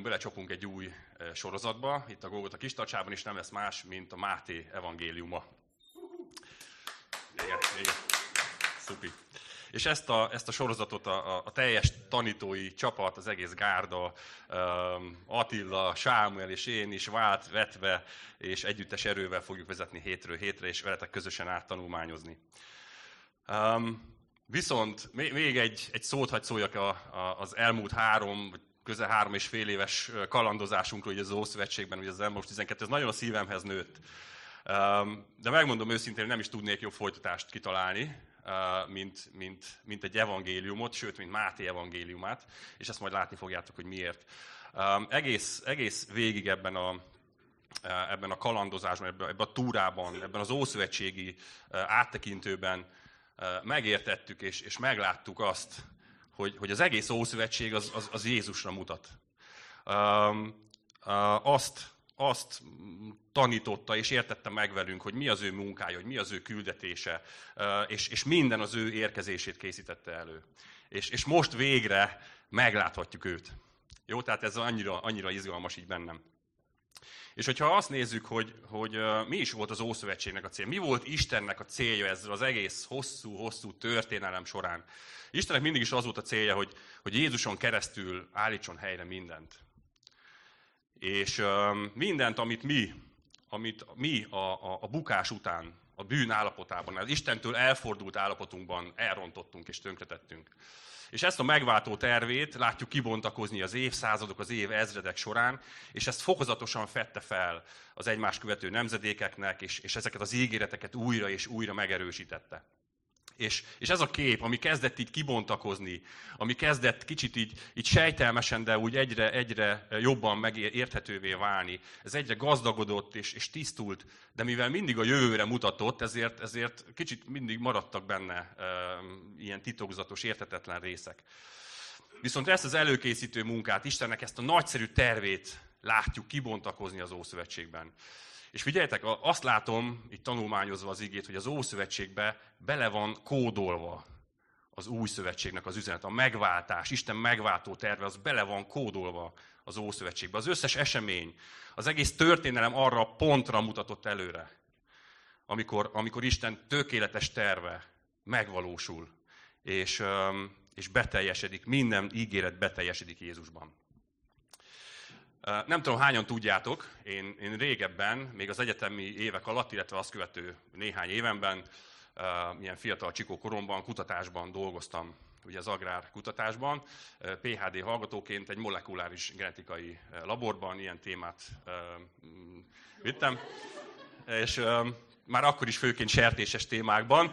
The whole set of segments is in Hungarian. belecsopunk egy új sorozatba, itt a Golgota Kistarcsában is nem lesz más, mint a Máté evangéliuma. Igen. Szupi. És ezt a sorozatot a teljes tanítói csapat, az egész gárda, Attila, Sámuel és én is vált, vetve és együttes erővel fogjuk vezetni hétről hétre, és veletek közösen áttanulmányozni. Viszont még egy szót hadd szóljak az elmúlt közel 3,5 éves kalandozásunkról, ugye az Ószövetségben, ugye az elmúlt 12, ez nagyon a szívemhez nőtt. De megmondom őszintén, hogy nem is tudnék jobb folytatást kitalálni, mint egy evangéliumot, sőt, mint Máté evangéliumát, és ezt majd látni fogjátok, hogy miért. Egész végig ebben a kalandozásban, ebben a túrában, ebben az ószövetségi áttekintőben megértettük és megláttuk azt, hogy az egész Ószövetség az Jézusra mutat. Azt tanította és értette meg velünk, hogy mi az ő munkája, hogy mi az ő küldetése, és minden az ő érkezését készítette elő. És most végre megláthatjuk őt. Jó, tehát ez annyira izgalmas így bennem. És hogyha azt nézzük, hogy mi is volt az Ószövetségnek a célja, mi volt Istennek a célja ezzel az egész hosszú történelem során. Istennek mindig is az volt a célja, hogy Jézuson keresztül állítson helyre mindent. És mindent, amit mi a bukás után, a bűn állapotában, az Istentől elfordult állapotunkban elrontottunk és tönkretettünk. És ezt a megváltó tervét látjuk kibontakozni az évszázadok, az évezredek során, és ezt fokozatosan fedte fel az egymást követő nemzedékeknek, és ezeket az ígéreteket újra és újra megerősítette. És ez a kép, ami kezdett így kibontakozni, ami kezdett kicsit így sejtelmesen, de úgy egyre jobban megérthetővé válni, ez egyre gazdagodott és tisztult, de mivel mindig a jövőre mutatott, ezért kicsit mindig maradtak benne ilyen titokzatos, érthetetlen részek. Viszont ezt az előkészítő munkát, Istennek ezt a nagyszerű tervét látjuk kibontakozni az Ószövetségben. És figyeljetek, azt látom, itt tanulmányozva az igét, hogy az Ószövetségbe bele van kódolva az Újszövetségnek az üzenet, a megváltás, Isten megváltó terve, az bele van kódolva az Ószövetségbe. Az összes esemény, az egész történelem arra a pontra mutatott előre, amikor Isten tökéletes terve megvalósul, és beteljesedik, minden ígéret beteljesedik Jézusban. Nem tudom, hányan tudjátok, én régebben, még az egyetemi évek alatt, illetve azt követő néhány évenben, ilyen fiatal csikó koromban, kutatásban dolgoztam, ugye az agrárkutatásban, PhD hallgatóként egy molekuláris genetikai laborban ilyen témát vittem, és már akkor is főként sertéses témákban,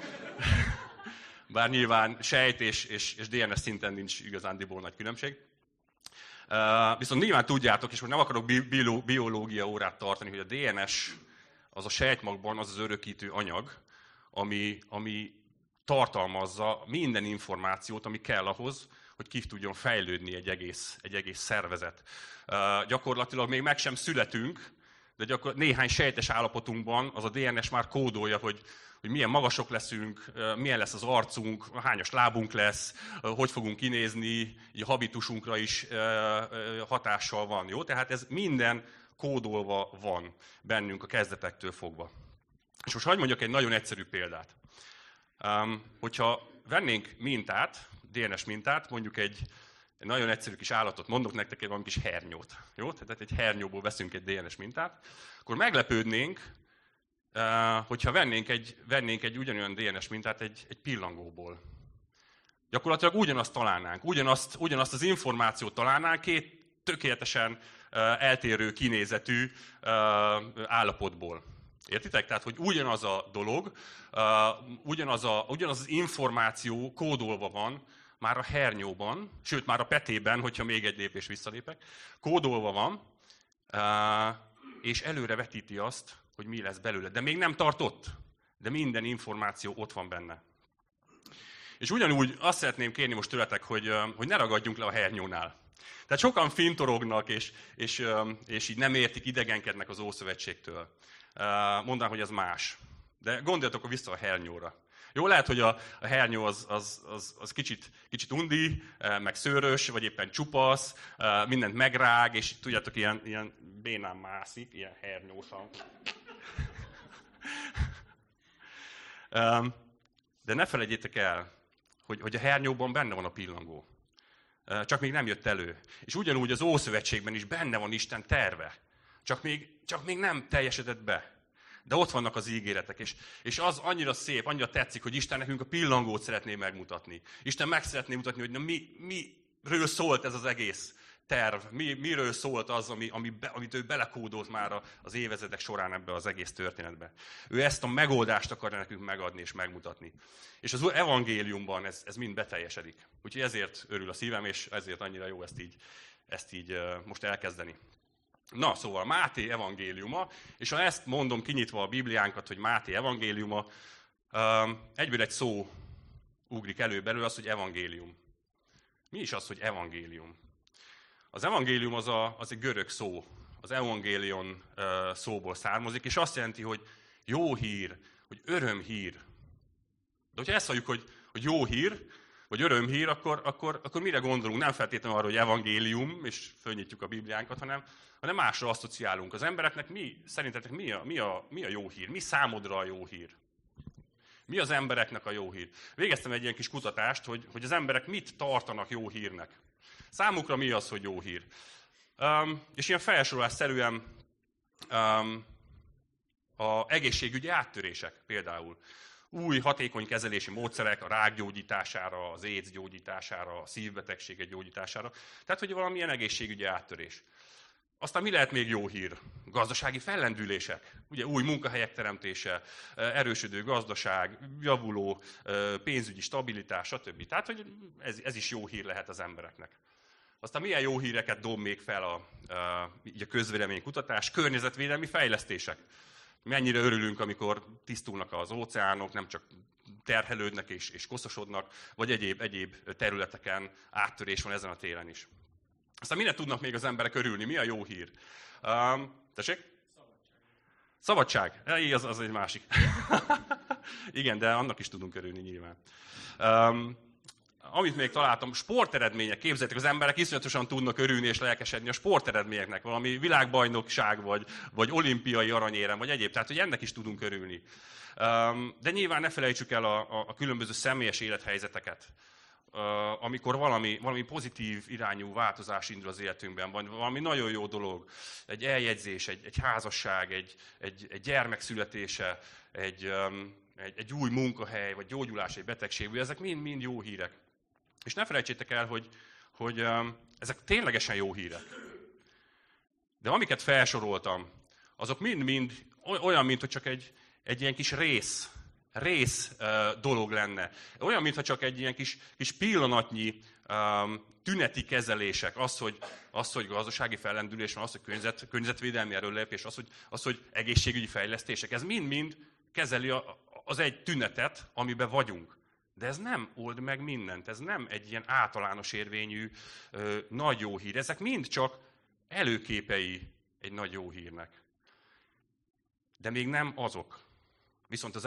bár nyilván sejt és DNS szinten nincs igazándiból nagy különbség. Viszont nyilván tudjátok, és hogy nem akarok biológia órát tartani, hogy a DNS az a sejtmagban az örökítő anyag, ami tartalmazza minden információt, ami kell ahhoz, hogy ki tudjon fejlődni egy egész szervezet. Gyakorlatilag még meg sem születünk, de néhány sejtes állapotunkban az a DNS már kódolja, hogy milyen magasok leszünk, milyen lesz az arcunk, hányas lábunk lesz, hogy fogunk kinézni, a habitusunkra is hatással van. Jó? Tehát ez minden kódolva van bennünk a kezdetektől fogva. És most hadd mondjak egy nagyon egyszerű példát. Hogyha vennénk mintát, DNS mintát, mondjuk egy nagyon egyszerű kis állatot, mondok nektek egy valami kis hernyót. Jó? Tehát egy hernyóból veszünk egy DNS mintát, akkor meglepődnénk, hogyha vennénk egy ugyanolyan DNS mintát egy pillangóból. Gyakorlatilag ugyanazt találnánk, ugyanazt az információt találnánk két tökéletesen eltérő kinézetű állapotból. Értitek? Tehát, hogy ugyanaz a dolog, ugyanaz az információ kódolva van már a hernyóban, sőt már a petében, hogyha még egy lépés visszalépek, kódolva van, és előre vetíti azt, hogy mi lesz belőle. De még nem tartott, de minden információ ott van benne. És ugyanúgy azt szeretném kérni most tőletek, hogy ne ragadjunk le a hernyónál. Tehát sokan fintorognak, és így nem értik, idegenkednek az Ószövetségtől. Mondanám, hogy ez más. De gondoljatok vissza a hernyóra. Jó, lehet, hogy a hernyó az kicsit undi, meg szőrös, vagy éppen csupasz, mindent megrág, és tudjátok, ilyen bénán mászik, ilyen hernyósan. De ne felejtjétek el, hogy a hernyóban benne van a pillangó. Csak még nem jött elő. És ugyanúgy az Ószövetségben is benne van Isten terve. Csak még nem teljesedett be. De ott vannak az ígéretek, és az annyira szép, annyira tetszik, hogy Isten nekünk a pillangót szeretné megmutatni. Isten meg szeretné mutatni, hogy na, miről szólt ez az egész terv, miről szólt az, amit ő belekódolt már az évezredek során ebbe az egész történetbe. Ő ezt a megoldást akarja nekünk megadni és megmutatni. És az evangéliumban ez mind beteljesedik. Úgyhogy ezért örül a szívem, és ezért annyira jó ezt így most elkezdeni. Na, szóval Máté evangéliuma, és ha ezt mondom kinyitva a Bibliánkat, hogy Máté evangéliuma, egyből egy szó ugrik elő belőle, az, hogy evangélium. Mi is az, hogy evangélium? Az evangélium az egy görög szó, az evangélion szóból származik, és azt jelenti, hogy jó hír, hogy örömhír. De hogyha ezt halljuk, hogy jó hír, vagy örömhír, akkor mire gondolunk? Nem feltétlenül arra, hogy evangélium, és fölnyitjuk a Bibliánkat, hanem másra asszociálunk. Az embereknek szerintetek mi a jó hír? Mi számodra a jó hír? Mi az embereknek a jó hír? Végeztem egy ilyen kis kutatást, hogy az emberek mit tartanak jó hírnek. Számukra mi az, hogy jó hír? És ilyen felsorolásszerűen a egészségügyi áttörések például. Új hatékony kezelési módszerek a rák gyógyítására, az AIDS gyógyítására, a szívbetegségek gyógyítására. Tehát, hogy valamilyen egészségügyi áttörés. Aztán mi lehet még jó hír? Gazdasági fellendülések, ugye új munkahelyek teremtése, erősödő gazdaság, javuló pénzügyi stabilitás, stb. Tehát, hogy ez is jó hír lehet az embereknek. Aztán milyen jó híreket dob még fel a közvéleménykutatás? Környezetvédelmi fejlesztések. Mennyire örülünk, amikor tisztulnak az óceánok, nem csak terhelődnek és koszosodnak, vagy egyéb területeken áttörés van ezen a téren is. Aztán minek tudnak még az emberek örülni? Mi a jó hír? Tessék? Szabadság. Az egy másik. Igen, de annak is tudunk örülni nyilván. Amit még találtam, sporteredmények. Képzeljétek, az emberek iszonyatosan tudnak örülni és lelkesedni a sporteredményeknek. Valami világbajnokság, vagy olimpiai aranyérem, vagy egyéb. Tehát, hogy ennek is tudunk örülni. De nyilván ne felejtsük el a különböző személyes élethelyzeteket. Amikor valami pozitív irányú változás indul az életünkben, vagy valami nagyon jó dolog, egy eljegyzés, egy házasság, egy gyermek születése, egy új munkahely, vagy gyógyulás, egy betegség, vagy ezek mind jó hírek. És ne felejtsétek el, hogy ezek ténylegesen jó hírek. De amiket felsoroltam, azok mind-mind olyan, mintha csak egy ilyen kis rész dolog lenne. Olyan, mintha csak egy ilyen kis pillanatnyi tüneti kezelések, az, hogy gazdasági fellendülés van, az, hogy környezetvédelmi erőlépés, az, hogy egészségügyi fejlesztések. Ez mind-mind kezeli az egy tünetet, amiben vagyunk. De ez nem old meg mindent, ez nem egy ilyen általános érvényű nagy jó hír. Ezek mind csak előképei egy nagy jó hírnek. De még nem azok. Viszont az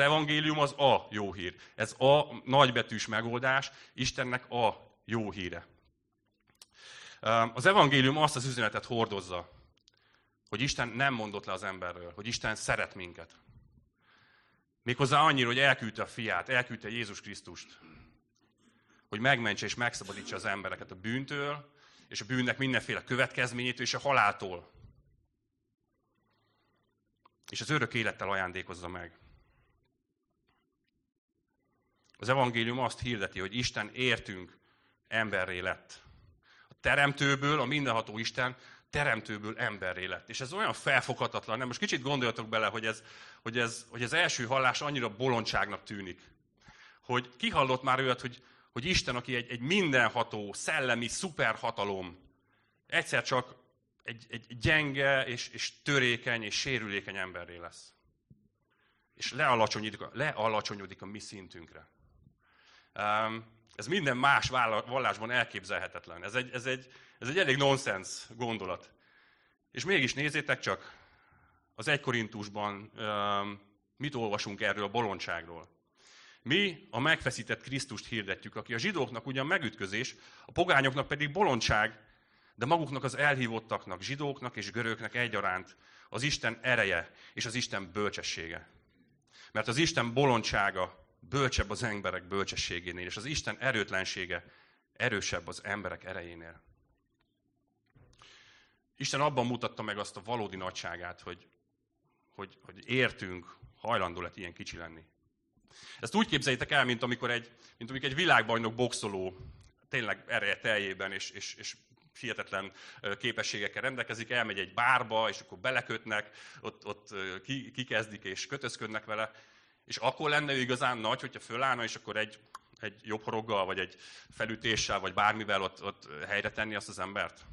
evangélium az a jó hír. Ez a nagybetűs megoldás, Istennek a jó híre. Az evangélium azt az üzenetet hordozza, hogy Isten nem mondott le az emberről, hogy Isten szeret minket. Méghozzá annyira, hogy elküldte a fiát, elküldte Jézus Krisztust, hogy megmentse és megszabadítsa az embereket a bűntől, és a bűnnek mindenféle következményétől és a haláltól. És az örök élettel ajándékozza meg. Az evangélium azt hirdeti, hogy Isten értünk emberré lett. A teremtőből, a mindenható Isten teremtőből emberré lett. És ez olyan felfoghatatlan, nem? Most kicsit gondoljatok bele, hogy az első hallás annyira bolondságnak tűnik. Hogy ki hallott már őt, hogy Isten, aki egy mindenható, szellemi szuperhatalom, egyszer csak egy gyenge és törékeny és sérülékeny emberré lesz. És lealacsonyodik a mi szintünkre. Ez minden más vallásban elképzelhetetlen. Ez egy elég nonsens gondolat. És mégis nézzétek csak, az 1 Korintusban Mit olvasunk erről a bolondságról? Mi a megfeszített Krisztust hirdetjük, aki a zsidóknak ugyan megütközés, a pogányoknak pedig bolondság, de maguknak az elhívottaknak, zsidóknak és görögnek egyaránt az Isten ereje és az Isten bölcsessége. Mert az Isten bolondsága bölcsebb az emberek bölcsességénél, és az Isten erőtlensége erősebb az emberek erejénél. Isten abban mutatta meg azt a valódi nagyságát, hogy értünk, hajlandó lett ilyen kicsi lenni. Ezt úgy képzeljétek el, mint amikor egy világbajnok boxoló tényleg ereje teljében és hihetetlen képességekkel rendelkezik, elmegy egy bárba, és akkor belekötnek, ott kikezdik és kötözködnek vele, és akkor lenne ő igazán nagy, hogyha fölállna, és akkor egy jobb horoggal, vagy egy felütéssel, vagy bármivel ott helyre tenni azt az embert.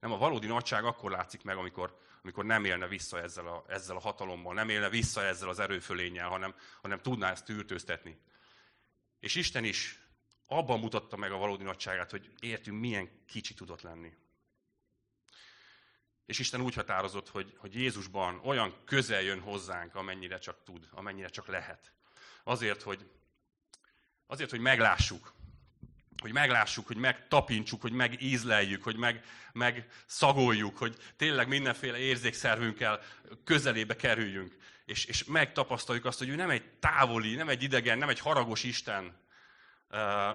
Nem, a valódi nagyság akkor látszik meg, amikor nem élne vissza ezzel a hatalommal, nem élne vissza ezzel az erőfölénnyel, hanem tudná ezt tűrtőztetni. És Isten is abban mutatta meg a valódi nagyságát, hogy értünk, milyen kicsi tudott lenni. És Isten úgy határozott, hogy Jézusban olyan közel jön hozzánk, amennyire csak tud, amennyire csak lehet. Azért, hogy meglássuk. Hogy meglássuk, hogy megtapintsuk, hogy megízleljük, hogy megszagoljuk, hogy tényleg mindenféle érzékszervünkkel közelébe kerüljünk. És megtapasztaljuk azt, hogy ő nem egy távoli, nem egy idegen, nem egy haragos Isten,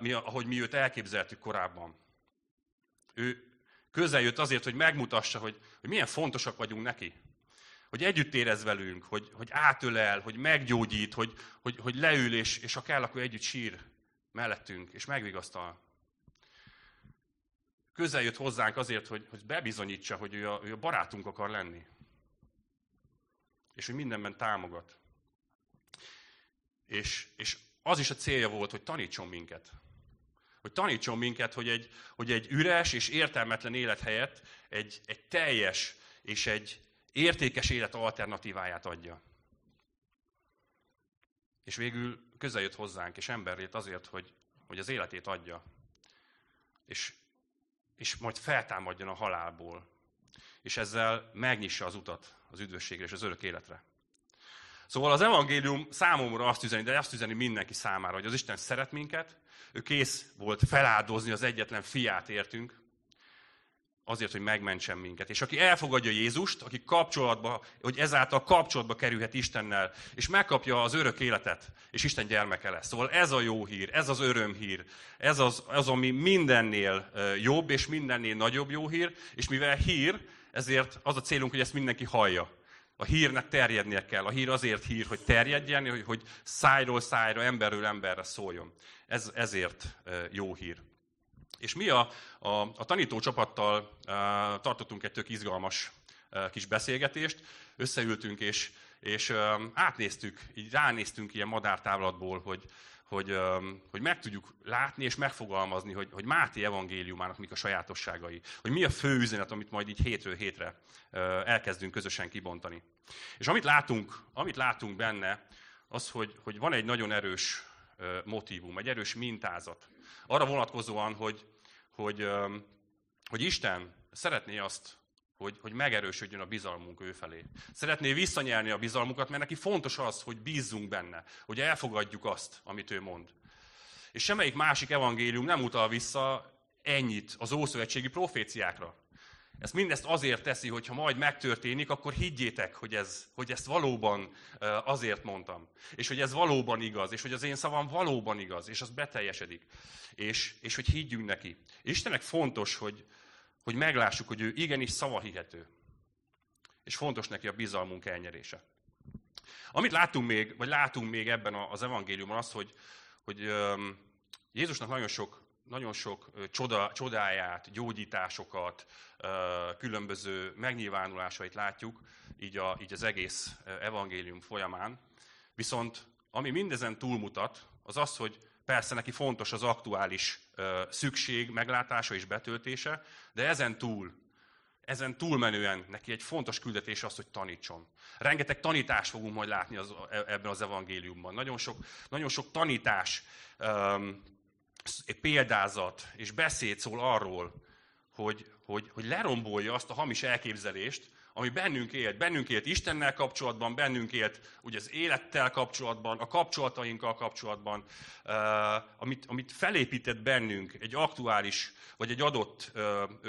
ahogy mi őt elképzeltük korábban. Ő közel jött azért, hogy megmutassa, hogy milyen fontosak vagyunk neki. Hogy együtt érez velünk, hogy átölel, hogy meggyógyít, hogy leül, és ha kell, akkor együtt sír mellettünk, és megvigasztal. Közel jött hozzánk azért, hogy bebizonyítsa, hogy ő a barátunk akar lenni. És hogy mindenben támogat. És az is a célja volt, hogy tanítson minket. Hogy tanítson minket, hogy egy üres és értelmetlen élet helyett egy teljes és egy értékes élet alternatíváját adja. És végül közel jött hozzánk, és emberrét azért, hogy az életét adja. És majd feltámadjon a halálból. És ezzel megnyissa az utat az üdvösségre és az örök életre. Szóval az evangélium számomra azt üzeni, de azt üzeni mindenki számára, hogy az Isten szeret minket, ő kész volt feláldozni az egyetlen fiát értünk, azért, hogy megmentsen minket. És aki elfogadja Jézust, aki kapcsolatba, hogy ezáltal kapcsolatba kerülhet Istennel, és megkapja az örök életet, és Isten gyermeke lesz. Szóval ez a jó hír, ez az örömhír, ez az, ami mindennél jobb, és mindennél nagyobb jó hír, és mivel hír, ezért az a célunk, hogy ezt mindenki hallja. A hírnek terjednie kell. A hír azért hír, hogy terjedjen, hogy szájról szájra, emberről emberre szóljon. Ez ezért jó hír. És mi a tanítócsapattal tartottunk egy tök izgalmas kis beszélgetést, összeültünk és átnéztük, így ránéztünk ilyen madártávlatból, hogy meg tudjuk látni és megfogalmazni, hogy Máté evangéliumának mik a sajátosságai. Hogy mi a fő üzenet, amit majd így hétről hétre elkezdünk közösen kibontani. És amit látunk benne, az, hogy van egy nagyon erős motívum, egy erős mintázat. Arra vonatkozóan, hogy Isten szeretné azt, hogy megerősödjön a bizalmunk ő felé. Szeretné visszanyerni a bizalmunkat, mert neki fontos az, hogy bízzunk benne, hogy elfogadjuk azt, amit ő mond. És semmelyik másik evangélium nem utal vissza ennyit az ószövetségi proféciákra. Ezt mindezt azért teszi, hogyha majd megtörténik, akkor higgyétek, hogy ezt valóban azért mondtam. És hogy ez valóban igaz, és hogy az én szavam valóban igaz, és az beteljesedik. És hogy higgyünk neki. Istennek fontos, hogy meglássuk, hogy ő igenis szavahihető. És fontos neki a bizalmunk elnyerése. Amit látunk még ebben az evangéliumban az, hogy Jézusnak nagyon sok csodáját, gyógyításokat, különböző megnyilvánulásait látjuk, így az egész evangélium folyamán. Viszont ami mindezen túlmutat, az, hogy persze neki fontos az aktuális szükség, meglátása és betöltése, de ezen túlmenően neki egy fontos küldetés az, hogy tanítson. Rengeteg tanítást fogunk majd látni ebben az evangéliumban. Nagyon sok tanítás, példázat és beszéd szól arról, hogy lerombolja azt a hamis elképzelést, ami bennünk élt Istennel kapcsolatban, bennünk élt ugye az élettel kapcsolatban, a kapcsolatainkkal kapcsolatban, amit felépített bennünk egy aktuális, vagy egy adott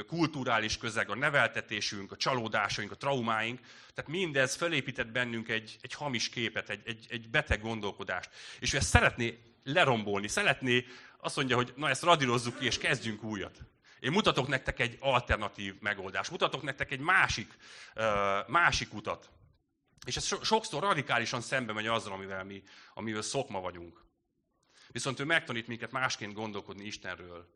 kulturális közeg, a neveltetésünk, a csalódásaink, a traumáink, tehát mindez felépített bennünk egy hamis képet, egy beteg gondolkodást. És ő ezt szeretné lerombolni, szeretné, azt mondja, hogy na ezt radírozzuk ki, és kezdjünk újat. Én mutatok nektek egy alternatív megoldást, mutatok nektek egy másik utat. És ez sokszor radikálisan szembe megy azzal, amivel szokma vagyunk. Viszont ő megtanít minket másként gondolkodni Istenről.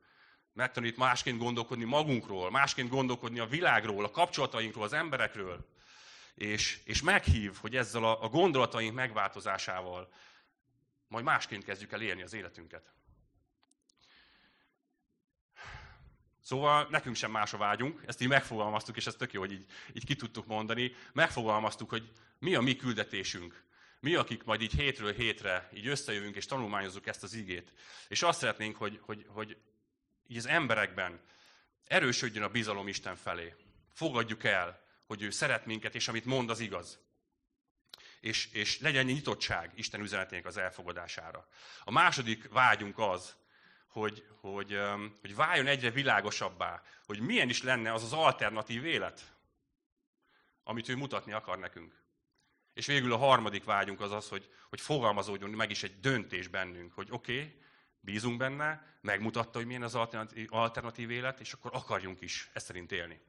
Megtanít másként gondolkodni magunkról, másként gondolkodni a világról, a kapcsolatainkról, az emberekről. És meghív, hogy ezzel a gondolataink megváltozásával majd másként kezdjük el élni az életünket. Szóval nekünk sem más a vágyunk, ezt így megfogalmaztuk, és ez tök jó, hogy így ki tudtuk mondani. Megfogalmaztuk, hogy mi a mi küldetésünk. Mi, akik majd így hétről hétre így összejövünk, és tanulmányozzuk ezt az igét. És azt szeretnénk, hogy így az emberekben erősödjön a bizalom Isten felé. Fogadjuk el, hogy ő szeret minket, és amit mond, az igaz. És legyen nyitottság Isten üzenetének az elfogadására. A második vágyunk az, hogy váljon egyre világosabbá, hogy milyen is lenne az az alternatív élet, amit ő mutatni akar nekünk. És végül a harmadik vágyunk az az, hogy fogalmazódjon meg is egy döntés bennünk, hogy oké, bízunk benne, megmutatta, hogy milyen az alternatív élet, és akkor akarjunk is ezt szerint élni.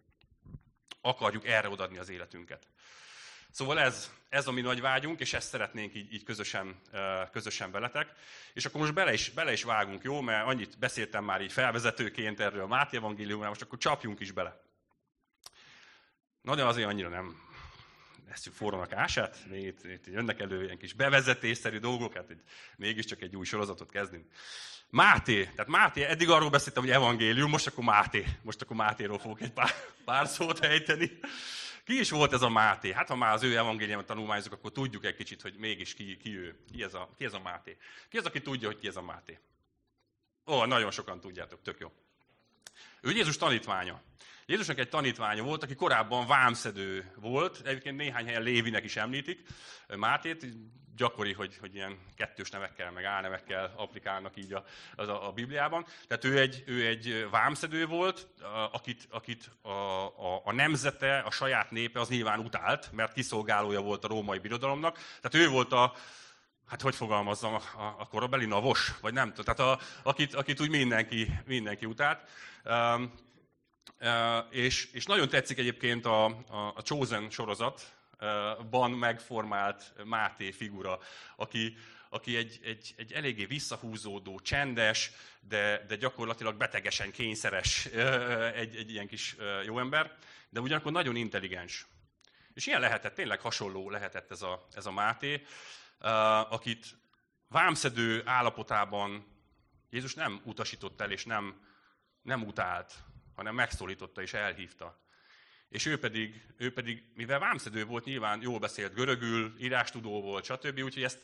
Akarjuk erre odaadni az életünket. Szóval ez a mi nagy vágyunk, és ezt szeretnénk így közösen veletek. És akkor most bele is vágunk, jó? Mert annyit beszéltem már így felvezetőként erről a Máté evangéliumnál, most akkor csapjunk is bele. Na de azért annyira nem eszünk forrónak ását, még itt jönnek elő ilyen kis bevezetésszerű dolgok, hát mégiscsak egy új sorozatot kezdünk. Máté, eddig arról beszéltem, hogy evangélium, most akkor Mátéról fogok egy pár szót ejteni. Ki is volt ez a Máté? Hát ha már az ő evangéliumát tanulmányozunk, akkor tudjuk egy kicsit, hogy mégis ki ő. Ki ez a Máté? Ki az, aki tudja, hogy ki ez a Máté? Ó, nagyon sokan tudjátok, tök jó. Ő Jézus tanítványa. Jézusnak egy tanítványa volt, aki korábban vámszedő volt. Egyébként néhány helyen Lévinek is említik Mátét. Gyakori, hogy ilyen kettős nevekkel, meg álnevekkel applikálnak így a Bibliában. Tehát ő egy vámszedő volt, akit a nemzete, a saját népe az nyilván utált, mert kiszolgálója volt a római birodalomnak. Tehát ő volt a korabeli navos, vagy nem tudom, tehát akit úgy mindenki utált. És nagyon tetszik egyébként a Chosen sorozatban megformált Máté figura, aki egy eléggé visszahúzódó, csendes, de gyakorlatilag betegesen kényszeres egy ilyen kis jó ember, de ugyanakkor nagyon intelligens. És ilyen lehetett, tényleg hasonló lehetett ez a Máté, akit vámszedő állapotában Jézus nem utasított el, és nem utált, hanem megszólította és elhívta. És ő pedig, mivel vámszedő volt, nyilván jól beszélt görögül, írástudó volt, stb. Úgyhogy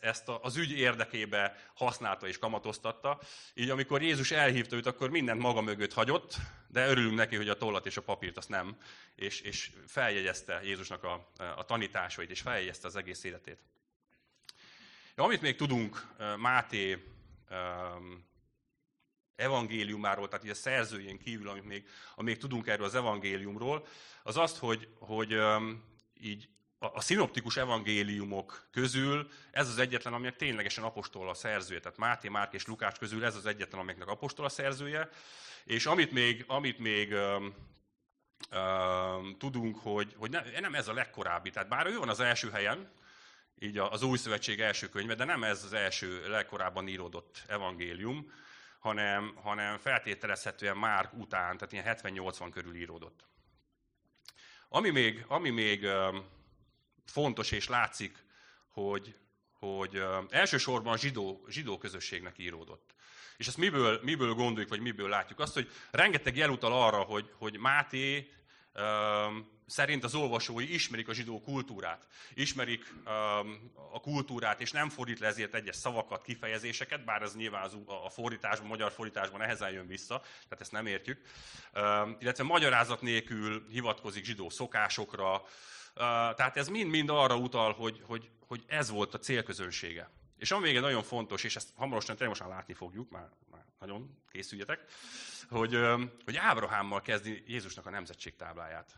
ezt az ügy érdekébe használta és kamatoztatta. Így amikor Jézus elhívta őt, akkor mindent maga mögött hagyott, de örülünk neki, hogy a tollat és a papírt azt nem. És feljegyezte Jézusnak a tanításait, és feljegyezte az egész életét. Ja, amit még tudunk Máté evangéliumáról, tehát így a szerzőjén kívül, amit még tudunk erről az evangéliumról, az azt, hogy így a szinoptikus evangéliumok közül ez az egyetlen, aminek ténylegesen apostol a szerzője. Tehát Máté, Márk és Lukács közül ez az egyetlen, amiknek apostol a szerzője. És amit még tudunk, hogy nem ez a legkorábbi. Tehát bár ő van az első helyen, így az Újszövetség első könyve, de nem ez az első legkorábban íródott evangélium, hanem feltételezhetően Márk után, tehát ilyen 70-80 körül íródott. Ami még fontos és látszik, hogy elsősorban zsidó közösségnek íródott. És ezt miből gondoljuk, vagy miből látjuk? Azt, hogy rengeteg jel utal arra, hogy Máté szerint az olvasói ismerik a zsidó kultúrát, ismerik a kultúrát, és nem fordít le ezért egyes szavakat, kifejezéseket, bár ez nyilván a fordításban, magyar fordításban nehezen jön vissza, tehát ezt nem értjük, illetve magyarázat nélkül hivatkozik zsidó szokásokra, tehát ez mind-mind arra utal, hogy ez volt a célközönsége. És ami végén nagyon fontos, és ezt hamarosan természetesen látni fogjuk, már nagyon készüljetek, hogy Ábrahámmal kezdi Jézusnak a nemzetségtábláját.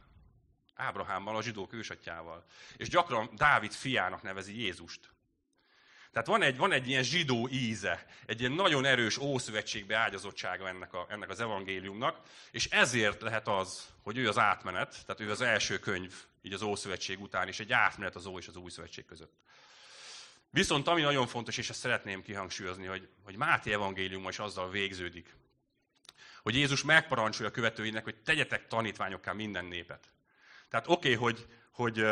Ábrahámmal, a zsidók ősatyjával. És gyakran Dávid fiának nevezi Jézust. Tehát van egy ilyen zsidó íze, egy ilyen nagyon erős ószövetségbe ágyazottsága ennek az evangéliumnak, és ezért lehet az, hogy ő az átmenet, tehát ő az első könyv, így az ószövetség után, és egy átmenet az Ó és az Újszövetség között. Viszont ami nagyon fontos, és ezt szeretném kihangsúlyozni, hogy Máté evangéliuma is azzal végződik, hogy Jézus megparancsolja a követőinek, hogy tegyetek tanítványokká minden népet. Tehát hogy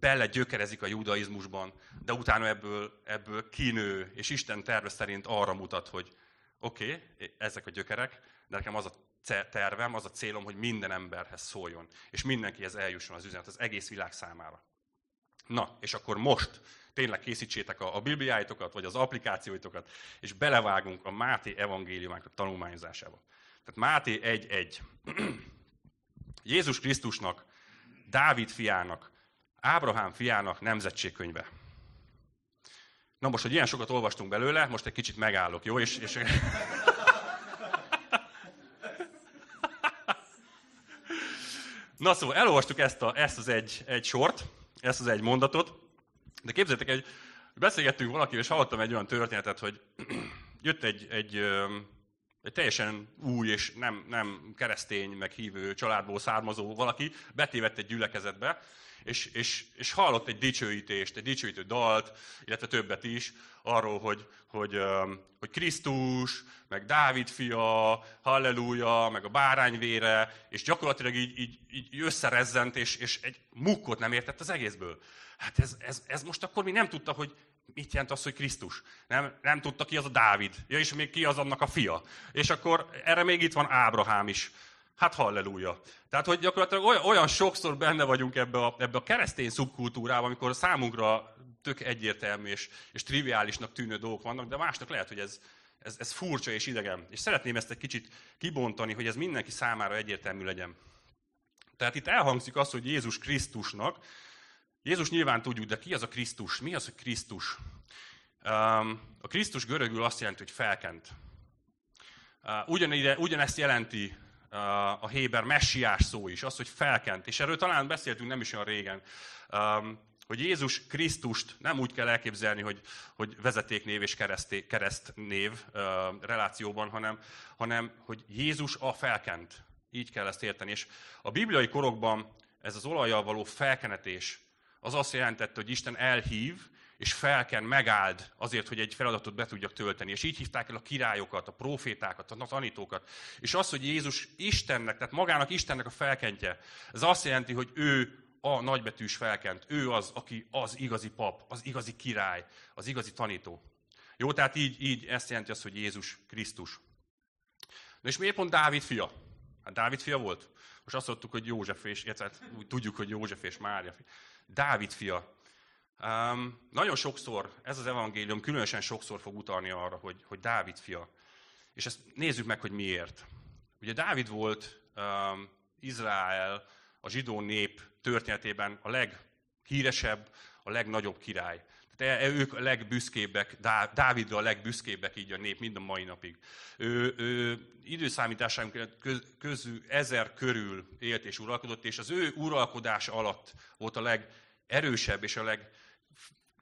bele gyökerezik a judaizmusban, de utána ebből kinő, és Isten terve szerint arra mutat, hogy ezek a gyökerek, de nekem az a tervem, az a célom, hogy minden emberhez szóljon, és mindenkihez eljusson az üzenet az egész világ számára. Na, és akkor most tényleg készítsétek a bibliáitokat, vagy az applikációitokat, és belevágunk a Máté evangéliumának tanulmányozásába. Tehát Máté 1.1. Jézus Krisztusnak, Dávid fiának, Ábrahám fiának nemzetségkönyve. Na most, hogy ilyen sokat olvastunk belőle, most egy kicsit megállok, jó? És... Na szóval, elolvastuk ezt az egy mondatot, de képzeljétek, hogy beszélgettünk valakivel, és hallottam egy olyan történetet, hogy jött egy teljesen új és nem keresztény, meg hívő családból származó valaki, betévedt egy gyülekezetbe, és hallott egy dicsőítést, egy dicsőítő dalt, illetve többet is, arról, hogy Krisztus, meg Dávid fia, halleluja, meg a bárányvére, és gyakorlatilag így összerezzent, és egy mukkot nem értett az egészből. Hát ez most akkor még nem tudta, hogy mit jelent az, hogy Krisztus. Nem tudta, ki az a Dávid. Ja, és még ki az annak a fia. És akkor erre még itt van Ábrahám is. Hát halleluja. Tehát, hogy gyakorlatilag olyan sokszor benne vagyunk ebbe a keresztény szubkultúrában, amikor számunkra tök egyértelmű és triviálisnak tűnő dolgok vannak, de másnak lehet, hogy ez furcsa és idegen. És szeretném ezt egy kicsit kibontani, hogy ez mindenki számára egyértelmű legyen. Tehát itt elhangzik az, hogy Jézus Krisztusnak, Jézus nyilván tudjuk, de ki az a Krisztus? Mi az a Krisztus? A Krisztus görögül azt jelenti, hogy felkent. Ugyanezt jelenti a héber messiás szó is, az, hogy felkent. És erről talán beszéltünk nem is olyan régen, hogy Jézus Krisztust nem úgy kell elképzelni, hogy vezetéknév és keresztnév relációban, hanem hogy Jézus a felkent. Így kell ezt érteni. És a bibliai korokban ez az olajjal való felkenetés, az azt jelentette, hogy Isten elhív, és felken megáld azért, hogy egy feladatot be tudjak tölteni. És így hívták el a királyokat, a profétákat, a tanítókat. És az, hogy Jézus Istennek, tehát magának Istennek a felkentje, ez azt jelenti, hogy ő a nagybetűs felkent. Ő az, aki az igazi pap, az igazi király, az igazi tanító. Jó, tehát így ezt jelenti az, hogy Jézus Krisztus. Na és miért pont Dávid fia? Hát Dávid fia volt. Most azt mondtuk, hogy József és, úgy tudjuk, hogy József és Mária. Dávid fia. Nagyon sokszor, ez az evangélium különösen sokszor fog utalni arra, hogy Dávid fia. És ezt nézzük meg, hogy miért. Ugye Dávid volt Izrael, a zsidó nép történetében a leghíresebb, a legnagyobb király. Tehát ők a legbüszkébbek, Dávidra a legbüszkébbek így a nép, mind a mai napig. Ő időszámításunk közül 1000 körül élt és uralkodott, és az ő uralkodása alatt volt a legerősebb és a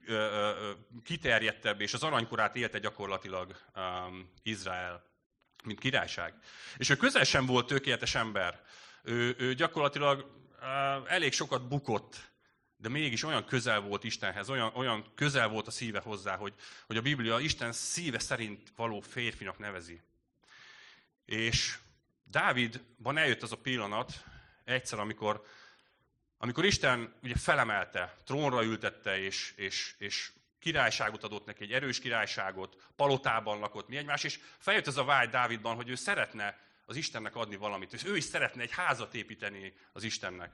legkiterjedtebb, és az aranykorát élte gyakorlatilag Izrael, mint királyság. És ő közel sem volt tökéletes ember. Ő gyakorlatilag elég sokat bukott, de mégis olyan közel volt Istenhez, olyan közel volt a szíve hozzá, hogy a Biblia Isten szíve szerint való férfinak nevezi. És Dávidban eljött az a pillanat egyszer, amikor Isten ugye felemelte, trónra ültette, és királyságot adott neki, egy erős királyságot, palotában lakott, mi egymás, és feljött ez a vágy Dávidban, hogy ő szeretne az Istennek adni valamit. És ő is szeretne egy házat építeni az Istennek.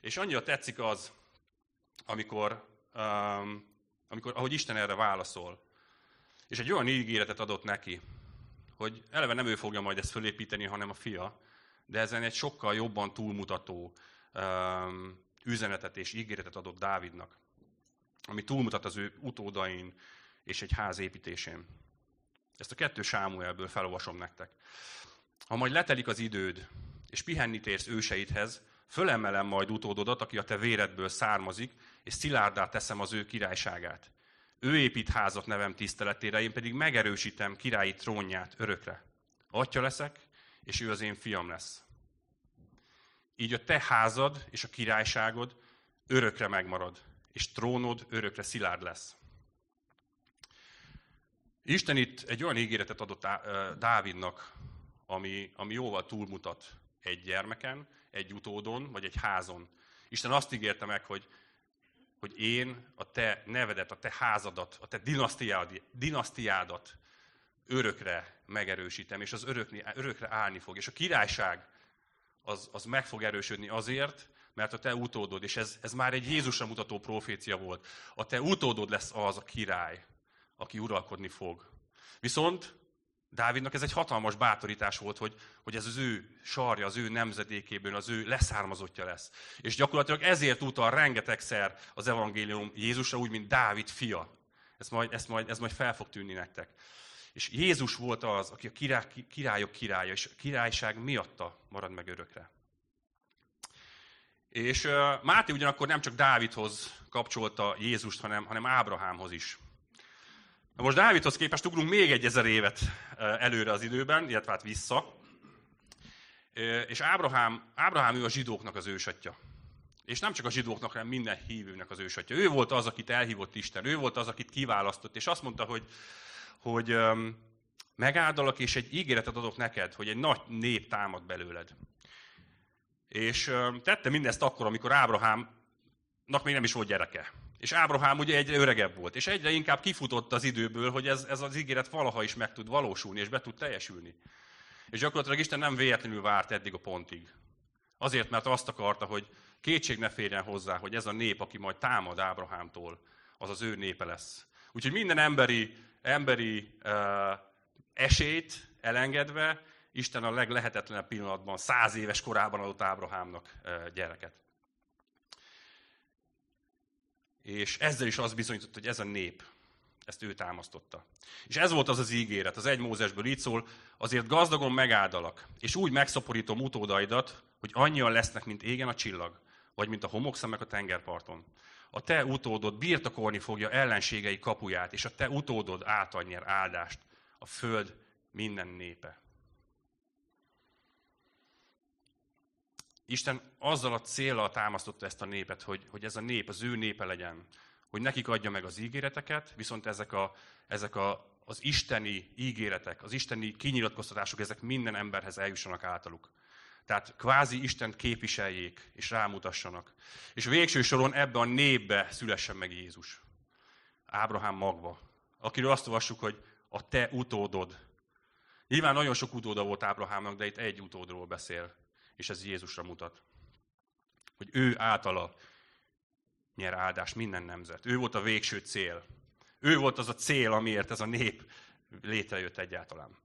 És annyira tetszik az, amikor ahogy Isten erre válaszol. És egy olyan ígéretet adott neki, hogy eleve nem ő fogja majd ezt fölépíteni, hanem a fia, de ezen egy sokkal jobban túlmutató üzenetet és ígéretet adott Dávidnak, ami túlmutat az ő utódain és egy ház építésén. Ezt a 2 Sámuelből felolvasom nektek. Ha majd letelik az időd, és pihenni térsz őseidhez, fölemelem majd utódodat, aki a te véredből származik, és szilárdá teszem az ő királyságát. Ő épít házat nevem tiszteletére, én pedig megerősítem királyi trónját örökre. Atya leszek, és ő az én fiam lesz. Így a te házad és a királyságod örökre megmarad, és trónod örökre szilárd lesz. Isten itt egy olyan ígéretet adott Dávidnak, ami jóval túlmutat egy gyermeken, egy utódon, vagy egy házon. Isten azt ígérte meg, hogy én a te nevedet, a te házadat, a te dinasztiádat örökre megerősítem, és az örökre állni fog. És a királyság az meg fog erősödni azért, mert a te utódod, és ez már egy Jézusra mutató profécia volt, a te utódod lesz az a király, aki uralkodni fog. Viszont Dávidnak ez egy hatalmas bátorítás volt, hogy ez az ő sarja, az ő nemzedékéből, az ő leszármazottja lesz. És gyakorlatilag ezért utal rengetegszer az evangélium Jézusra, úgy, mint Dávid fia. Ez majd fel fog tűnni nektek. És Jézus volt az, aki a királyok királya, és a királyság miatta marad meg örökre. És Máté ugyanakkor nem csak Dávidhoz kapcsolta Jézust, hanem Ábrahámhoz is. Na most Dávidhoz képest ugrunk még 1000 évet előre az időben, illetve hát vissza. És Ábrahám ő a zsidóknak az ősatja. És nem csak a zsidóknak, hanem minden hívőnek az ősatja. Ő volt az, akit elhívott Isten, ő volt az, akit kiválasztott, és azt mondta, hogy megáldalak, és egy ígéretet adok neked, hogy egy nagy nép támad belőled. És tette mindezt akkor, amikor Ábrahámnak még nem is volt gyereke. És Ábrahám ugye egyre öregebb volt, és egyre inkább kifutott az időből, hogy ez az ígéret valaha is meg tud valósulni, és be tud teljesülni. És gyakorlatilag Isten nem véletlenül várt eddig a pontig. Azért, mert azt akarta, hogy kétség ne férjen hozzá, hogy ez a nép, aki majd támad Ábrahámtól, az az ő népe lesz. Úgyhogy minden emberi esélyt elengedve, Isten a leglehetetlenebb pillanatban, 100 éves korában adott Ábrahámnak gyereket. És ezzel is azt bizonyított, hogy ez a nép, ezt ő támasztotta. És ez volt az ígéret, az 1 Mózesből így szól, azért gazdagon megáldalak, és úgy megszaporítom utódaidat, hogy annyian lesznek, mint égen a csillag, vagy mint a homokszemek a tengerparton. A te utódod birtokolni fogja ellenségei kapuját, és a te utódod által nyer áldást, a föld minden népe. Isten azzal a céllal támasztotta ezt a népet, hogy ez a nép, az ő népe legyen. Hogy nekik adja meg az ígéreteket, viszont ezek az isteni ígéretek, az isteni kinyilatkoztatások, ezek minden emberhez eljussanak általuk. Tehát kvázi Istent képviseljék, és rámutassanak. És végső soron ebbe a népbe szülessen meg Jézus. Ábrahám magva, akiről azt olvassuk, hogy a te utódod. Nyilván nagyon sok utóda volt Ábrahámnak, de itt egy utódról beszél. És ez Jézusra mutat, hogy ő általa nyer áldást minden nemzet. Ő volt a végső cél. Ő volt az a cél, amiért ez a nép létrejött egyáltalán.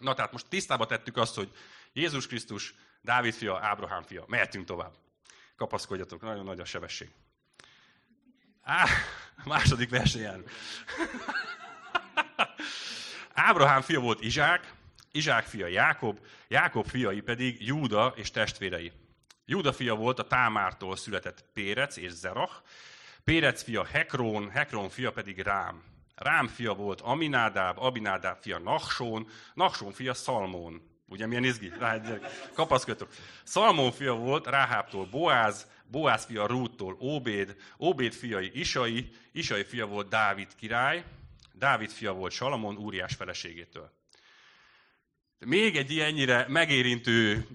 Na tehát most tisztába tettük azt, hogy Jézus Krisztus, Dávid fia, Ábrahám fia. Mehetünk tovább. Kapaszkodjatok, nagyon nagy a sebesség. Második versenyen. Ábrahám fia volt Izsák, Izsák fia Jákob, Jákob fiai pedig Júda és testvérei. Júda fia volt a Támártól született Pérec és Zerach, Pérec fia Hekrón, Hekrón fia pedig Rám. Rám fia volt Aminádáb, Abinádáb fia Nahson, Nahson fia Salmon. Ugye milyen izgi? Kapaszkodtok. Salmon fia volt Ráhábtól Boáz, Boáz fia Ruttól Óbéd, Óbéd fiai Isai, Isai fia volt Dávid király, Dávid fia volt Salamon Úriás feleségétől. Még egy ilyennyire megérintő,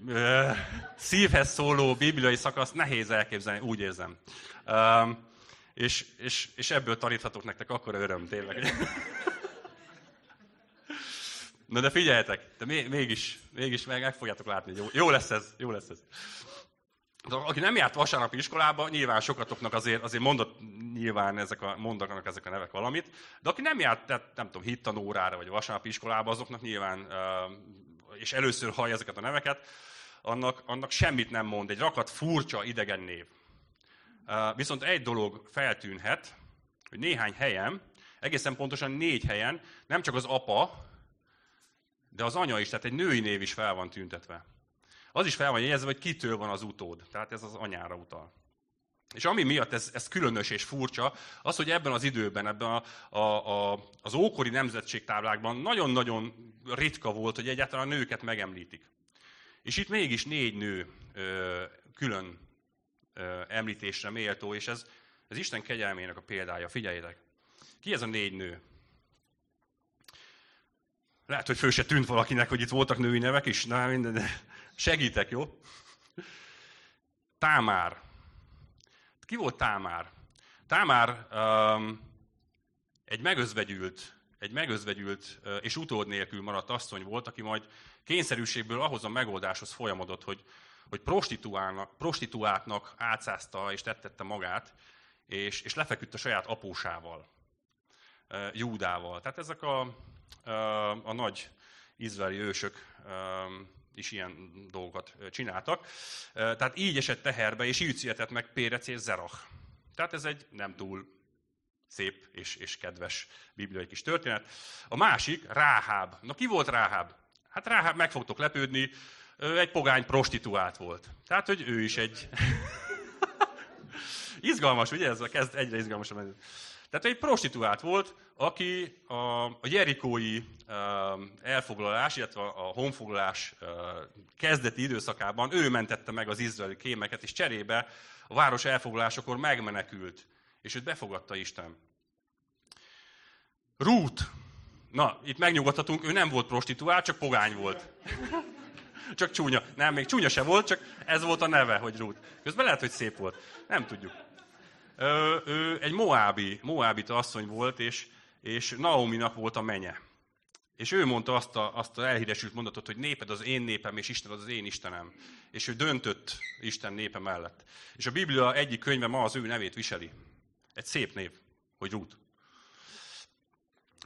szívhez szóló bibliai szakasz nehéz elképzelni, úgy érzem. És ebből taníthatok nektek akkora öröm, tényleg. Na de figyeljetek, de mégis meg fogjátok látni, jó lesz ez. De aki nem járt vasárnapi iskolába, nyilván sokatoknak azért mondott nyilván ezek a nevek valamit, de aki nem járt, tehát nem tudom, hittanórára vagy vasárnapi iskolába, azoknak nyilván, és először hallja ezeket a neveket, annak semmit nem mond, egy rakat furcsa idegen név. Viszont egy dolog feltűnhet, hogy néhány helyen, egészen pontosan 4 helyen, nem csak az apa, de az anya is, tehát egy női név is fel van tüntetve. Az is fel van jegyezve, hogy kitől van az utód. Tehát ez az anyára utal. És ami miatt ez különös és furcsa, az, hogy ebben az időben, ebben az ókori nemzetségtáblákban nagyon-nagyon ritka volt, hogy egyáltalán a nőket megemlítik. És itt mégis 4 nő külön említésre méltó, és ez Isten kegyelmének a példája. Figyeljétek! Ki ez a 4 nő? Lehet, hogy föl se tűnt valakinek, hogy itt voltak női nevek is. Na, minden. Segítek, jó? Támár. Ki volt Támár? Támár egy megözvegyült és utód nélkül maradt asszony volt, aki majd kényszerűségből ahhoz a megoldáshoz folyamodott, hogy prostituáltnak átszázta és tettette magát, és lefeküdt a saját apósával, Júdával. Tehát ezek a nagy izraeli ősök is ilyen dolgokat csináltak. Tehát így esett teherbe, és így született meg Pérec és Zerach. Tehát ez egy nem túl szép és kedves bibliai kis történet. A másik, Ráháb. Na ki volt Ráháb? Hát Ráháb, meg fogtok lepődni, egy pogány prostituált volt. Tehát, hogy ő is egy... Izgalmas, ugye? Ez kezd egyre izgalmasabb. Tehát egy prostituált volt, aki a jerikói elfoglalás, illetve a honfoglalás kezdeti időszakában ő mentette meg az izraeli kémeket, és cserébe a város elfoglalásakor megmenekült, és őt befogadta Isten. Ruth. Na, itt megnyugodhatunk, ő nem volt prostituált, csak pogány volt. Csak csúnya. Nem, még csúnya se volt, csak ez volt a neve, hogy Ruth. Közben lehet, hogy szép volt. Nem tudjuk. Ő egy moábita asszony volt, és Naominak volt a menye. És ő mondta azt a elhíresült mondatot, hogy néped az én népem, és Isten az én Istenem. És ő döntött Isten népe mellett. És a Biblia egyik könyve ma az ő nevét viseli. Egy szép név, hogy Ruth.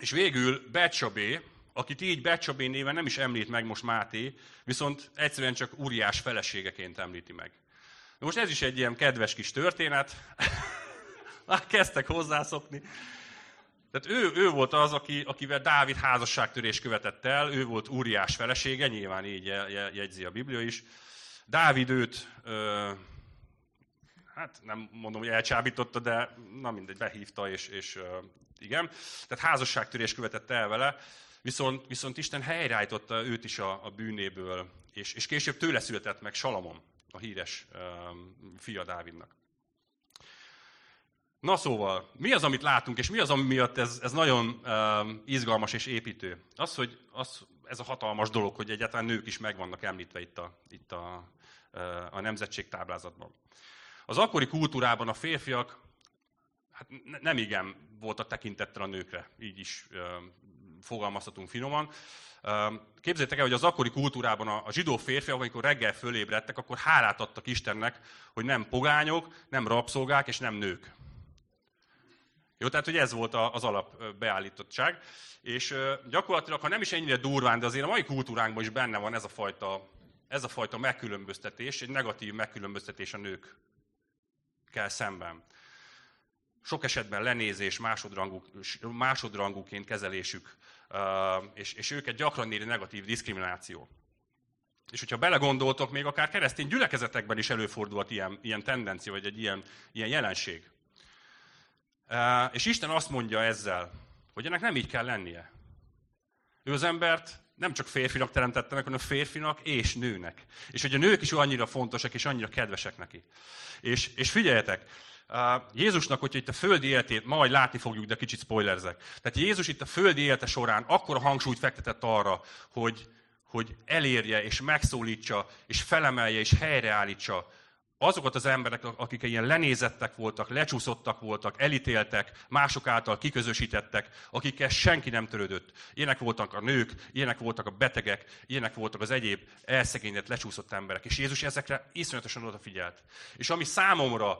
És végül Betsabé, akit így Betsabé néven nem is említ meg most Máté, viszont egyszerűen csak Uriás feleségeként említi meg. Most ez is egy ilyen kedves kis történet. Már kezdtek hozzászokni. Tehát ő volt az, akivel Dávid házasságtörés követett el, ő volt Úriás felesége, nyilván így jegyzi a Biblia is. Dávid őt, hát nem mondom, hogy elcsábította, de na mindegy, behívta, és igen. Tehát házasságtörés követett el vele, viszont Isten helyreállította őt is a bűnéből, és később tőle született meg Salamon, a híres fia Dávidnak. Na szóval, mi az, amit látunk, és mi az, ami miatt ez nagyon izgalmas és építő? Az, hogy ez a hatalmas dolog, hogy egyáltalán nők is meg vannak említve itt a nemzetségtáblázatban. Az akkori kultúrában a férfiak hát nem igen voltak tekintettel a nőkre, így is fogalmazhatunk finoman. Képzeljétek el, hogy az akkori kultúrában a zsidó férfiak, amikor reggel fölébredtek, akkor hálát adtak Istennek, hogy nem pogányok, nem rabszolgák és nem nők. Jó, tehát hogy ez volt az alapbeállítottság. És gyakorlatilag, ha nem is ennyire durván, de azért a mai kultúránkban is benne van ez a fajta megkülönböztetés, egy negatív megkülönböztetés a nőkkel szemben. Sok esetben lenézés, másodrangúként kezelésük, és őket gyakran éri negatív diszkrimináció. És hogyha belegondoltok, még akár keresztény gyülekezetekben is előfordulhat ilyen tendencia, vagy egy ilyen jelenség. És Isten azt mondja ezzel, hogy ennek nem így kell lennie. Ő az embert nem csak férfinak teremtettenek, hanem férfinak és nőnek. És hogy a nők is annyira fontosak és annyira kedvesek neki. És figyeljetek, Jézusnak, hogyha itt a földi életét, majd látni fogjuk, de kicsit spoilerzek. Tehát Jézus itt a földi élete során akkora hangsúlyt fektetett arra, hogy elérje és megszólítsa, és felemelje és helyreállítsa azokat az embereket, akik ilyen lenézettek voltak, lecsúszottak voltak, elítéltek, mások által kiközösítettek, akikkel senki nem törődött. Ilyenek voltak a nők, ilyenek voltak a betegek, ilyenek voltak az egyéb elszegényedett, lecsúszott emberek. És Jézus ezekre iszonyatosan odafigyelt. És ami számomra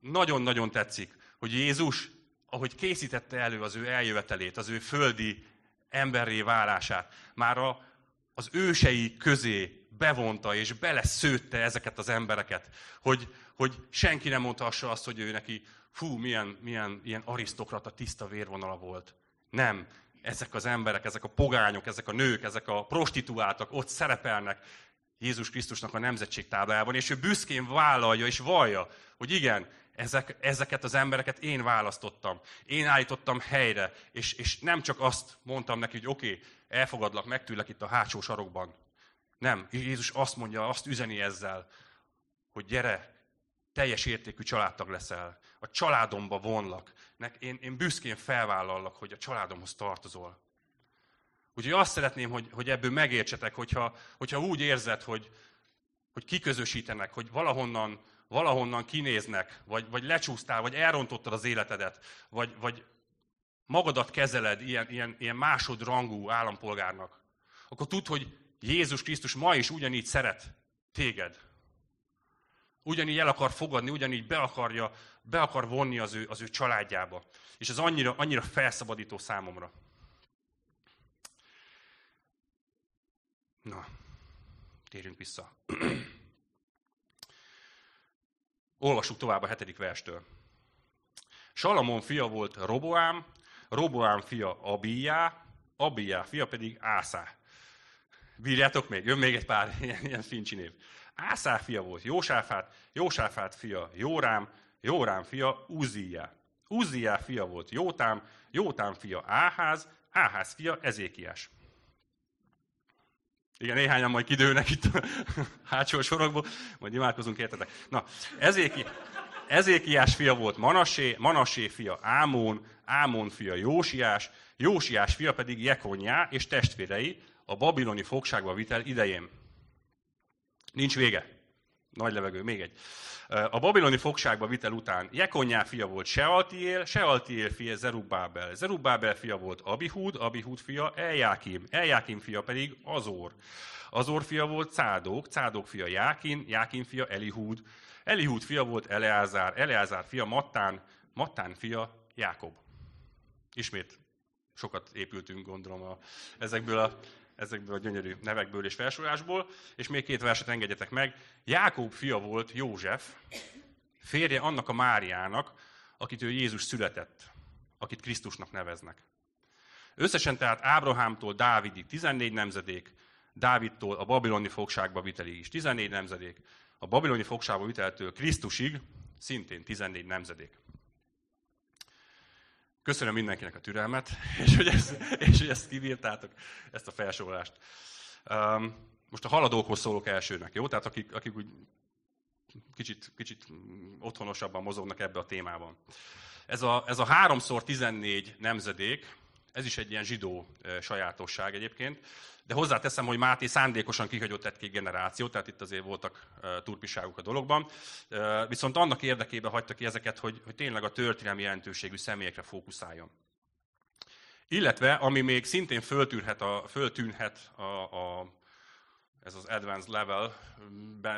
nagyon-nagyon tetszik, hogy Jézus, ahogy készítette elő az ő eljövetelét, az ő földi emberré válását, már az ősei közé bevonta és beleszőtte ezeket az embereket, hogy senki nem mondhassa azt, hogy ő neki, fú, milyen ilyen arisztokrata tiszta vérvonala volt. Nem. Ezek az emberek, ezek a pogányok, ezek a nők, ezek a prostituáltak ott szerepelnek Jézus Krisztusnak a nemzetségtáblájában, és ő büszkén vállalja és vallja, hogy igen, ezeket az embereket én választottam, én állítottam helyre, és nem csak azt mondtam neki, hogy oké, elfogadlak, megtűlek itt a hátsó sarokban. Nem, Jézus azt mondja, azt üzeni ezzel, hogy gyere, teljes értékű családtag leszel, a családomba vonlak, én büszkén felvállallak, hogy a családomhoz tartozol. Úgyhogy azt szeretném, hogy ebből megértsetek, hogyha úgy érzed, hogy kiközösítenek, hogy valahonnan kinéznek, vagy lecsúsztál, vagy elrontottad az életedet, vagy magadat kezeled ilyen másodrangú állampolgárnak, akkor tudd, hogy Jézus Krisztus ma is ugyanígy szeret téged. Ugyanígy el akar fogadni, ugyanígy be akar vonni az ő családjába. És ez annyira felszabadító számomra. Na, térjünk vissza. Olvassuk tovább a 7. verstől. Salamon fia volt Roboám, Roboám fia Abiá, Abiá fia pedig Ászá. Bírjátok még? Jön még egy pár ilyen fincsi név. Ászá fia volt Jósáfát, Jósáfát fia Jórám, Jórám fia Uziá. Uziá fia volt Jótám, Jótám fia Áház, Áház fia Ezékiás. Igen, néhányan majd kidőlnek itt a hátsó sorokból, majd imádkozunk, értetek. Na, Ezékiás fia volt Manassé, Manassé fia Ámon, Ámon fia Jósiás, Jósiás fia pedig Jekonyá és testvérei a babiloni fogságba vitel idején. Nincs vége. Nagy levegő, még egy. A babiloni fogságba vitel után Jekonyá fia volt Sealtiél, Sealtiél fia Zerubbábel, Zerubbábel fia volt Abihud, Abihud fia Eljákim, Eljákim fia pedig Azor. Azor fia volt Cádók, Cádók fia Jákin, Jákin fia Elihud, Elihud fia volt Eleázár, Eleázár fia Mattán, Mattán fia Jákob. Ismét sokat épültünk, gondolom, ezekből a gyönyörű nevekből és felsorásból, és még két verset engedjetek meg. Jákob fia volt József, férje annak a Máriának, akitől Jézus született, akit Krisztusnak neveznek. Összesen tehát Ábrahámtól Dávidig 14 nemzedék, Dávidtól a babiloni fogságba vitelig is 14 nemzedék, a babiloni fogságba viteltől Krisztusig szintén 14 nemzedék. Köszönöm mindenkinek a türelmet, és hogy ezt kibírtátok, ezt a felsorolást. Most a haladókhoz szólok elsőnek, jó? Tehát akik úgy kicsit otthonosabban mozognak ebbe a témában. Ez a 3x14 nemzedék, ez is egy ilyen zsidó sajátosság egyébként, de hozzáteszem, hogy Máté szándékosan kihagyott egy-két generációt, tehát itt azért voltak turpiságok a dologban, viszont annak érdekében hagyta ki ezeket, hogy tényleg a történelmi jelentőségű személyekre fókuszáljon. Illetve, ami még szintén föltűnhet ez az advanced level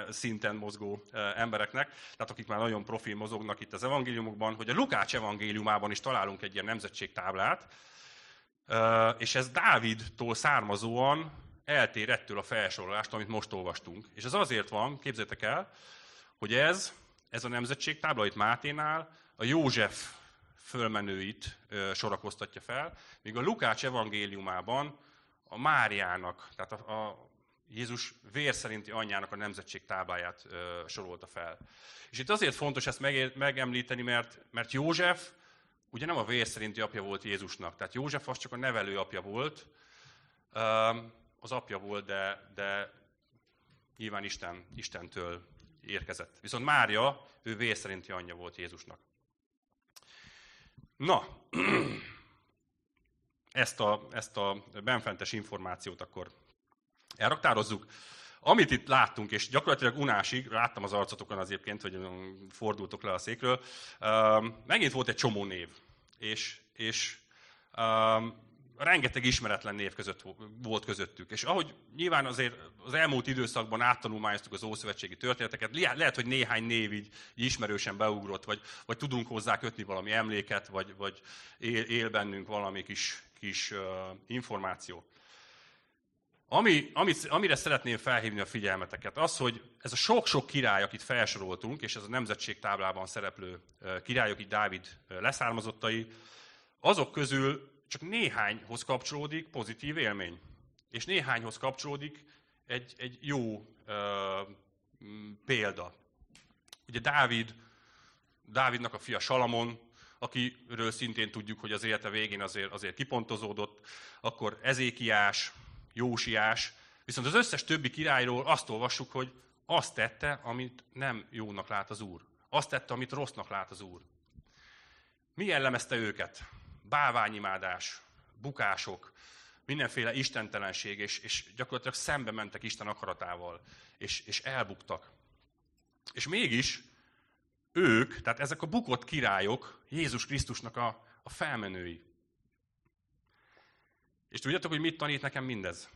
szinten mozgó embereknek, tehát akik már nagyon profi mozognak itt az evangéliumokban, hogy a Lukács evangéliumában is találunk egy ilyen nemzetségtáblát, és ez Dávidtól származóan eltér ettől a felsorolást, amit most olvastunk. És ez azért van, képzeljétek el, hogy ez a nemzetségtábla itt Máténál a József fölmenőit sorakoztatja fel, míg a Lukács evangéliumában a Máriának, tehát a Jézus vér szerinti anyjának a nemzetségtábláját sorolta fel. És itt azért fontos ezt megemlíteni, mert József ugye nem a vér szerinti apja volt Jézusnak. Tehát József az csak a nevelő apja volt. Az apja volt, de nyilván Istentől érkezett. Viszont Mária, ő vér szerinti anyja volt Jézusnak. Na, ezt a benfentes információt akkor elraktározzuk. Amit itt láttunk, és gyakorlatilag unásig, láttam az arcotokon azért, hogy fordultok le a székről, megint volt egy csomó név, és rengeteg ismeretlen név között volt közöttük. És ahogy nyilván azért az elmúlt időszakban áttanulmányoztuk az ószövetségi történeteket, lehet, hogy néhány név így ismerősen beugrott, vagy tudunk hozzá kötni valami emléket, vagy él bennünk valami kis információ. Amire szeretném felhívni a figyelmeteket, az, hogy ez a sok-sok király, akit felsoroltunk, és ez a nemzetség táblában szereplő királyok, így Dávid leszármazottai, azok közül csak néhányhoz kapcsolódik pozitív élmény. És néhányhoz kapcsolódik egy jó példa. Ugye Dávidnak a fia Salamon, akiről szintén tudjuk, hogy az élete végén azért kipontozódott, akkor Ezékiás, Jósiás, viszont az összes többi királyról azt olvassuk, hogy azt tette, amit nem jónak lát az Úr. Azt tette, amit rossznak lát az Úr. Mi jellemezte őket? Bálványimádás, bukások, mindenféle istentelenség, és gyakorlatilag szembe mentek Isten akaratával, és elbuktak. És mégis ők, tehát ezek a bukott királyok Jézus Krisztusnak a felmenői. És tudjátok, hogy mit tanít nekem mindez?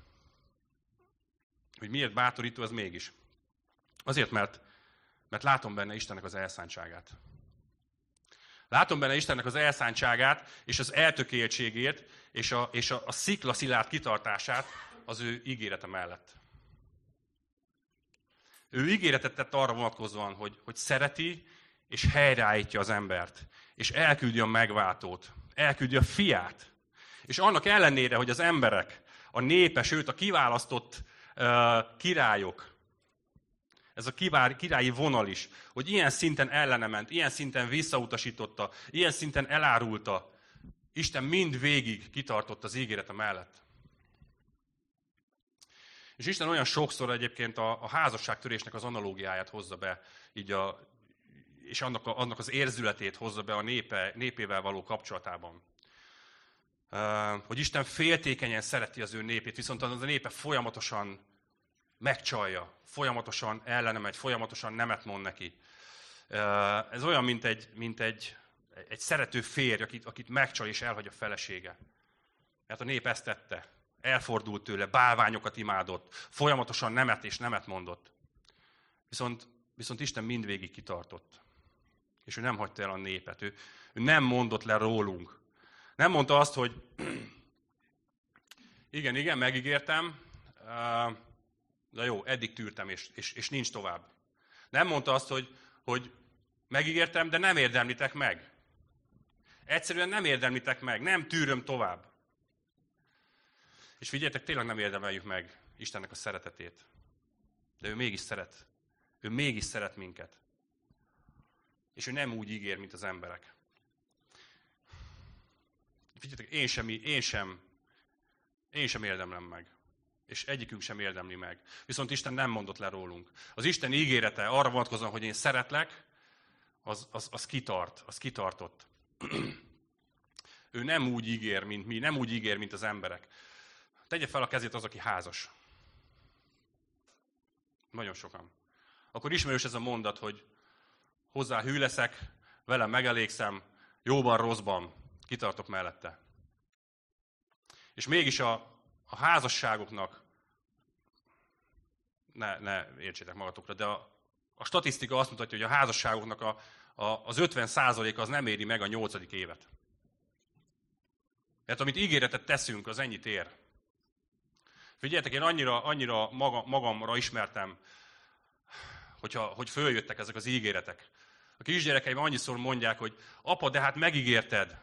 Hogy miért bátorító ez mégis? Azért, mert látom benne Istennek az elszántságát. Látom benne Istennek az elszántságát, és az eltökéltségét, és a sziklaszilárd kitartását az ő ígérete mellett. Ő ígéretet tett arra vonatkozóan, hogy szereti, és helyreállítja az embert, és elküldi a megváltót, elküldi a fiát. És annak ellenére, hogy az emberek, a népe, sőt a kiválasztott királyok, ez a királyi vonal is, hogy ilyen szinten ellenement, ilyen szinten visszautasította, ilyen szinten elárulta, Isten mind végig kitartott az ígérete mellett. És Isten olyan sokszor egyébként a házasságtörésnek az analógiáját hozza be, és annak az érzületét hozza be a népével való kapcsolatában. Hogy Isten féltékenyen szereti az ő népét, viszont az a népe folyamatosan megcsalja, folyamatosan ellene megy, folyamatosan nemet mond neki. Ez olyan, mint egy szerető férj, akit megcsal és elhagy a felesége. Mert a nép ezt tette, elfordult tőle, bálványokat imádott, folyamatosan nemet és nemet mondott. Viszont Isten mindvégig kitartott. És ő nem hagyta el a népet, ő nem mondott le rólunk. Nem mondta azt, hogy igen, megígértem, de jó, eddig tűrtem, és nincs tovább. Nem mondta azt, hogy megígértem, de nem érdemlitek meg. Egyszerűen nem érdemlitek meg, nem tűröm tovább. És figyeljetek, tényleg nem érdemeljük meg Istennek a szeretetét. De ő mégis szeret. Ő mégis szeret minket. És ő nem úgy ígér, mint az emberek. Figyeljetek, én sem érdemlem meg. És egyikünk sem érdemli meg. Viszont Isten nem mondott le rólunk. Az Isten ígérete arra vonatkozóan, hogy én szeretlek, az kitartott. Ő nem úgy ígér, mint mi, nem úgy ígér, mint az emberek. Tegye fel a kezét az, aki házas. Nagyon sokan. Akkor ismerős ez a mondat, hogy hozzá hű leszek, velem megelégszem, jóban, rosszban, kitartok mellette. És mégis a házasságoknak, ne értsétek magatokra, de a statisztika azt mutatja, hogy a házasságoknak az 50%-a az nem éri meg a 8. évet. Mert amit ígéretet teszünk, az ennyit ér. Figyeljetek, én annyira magamra ismertem, hogy följöttek ezek az ígéretek. A kisgyerekeim annyiszor mondják, hogy apa, de hát megígérted.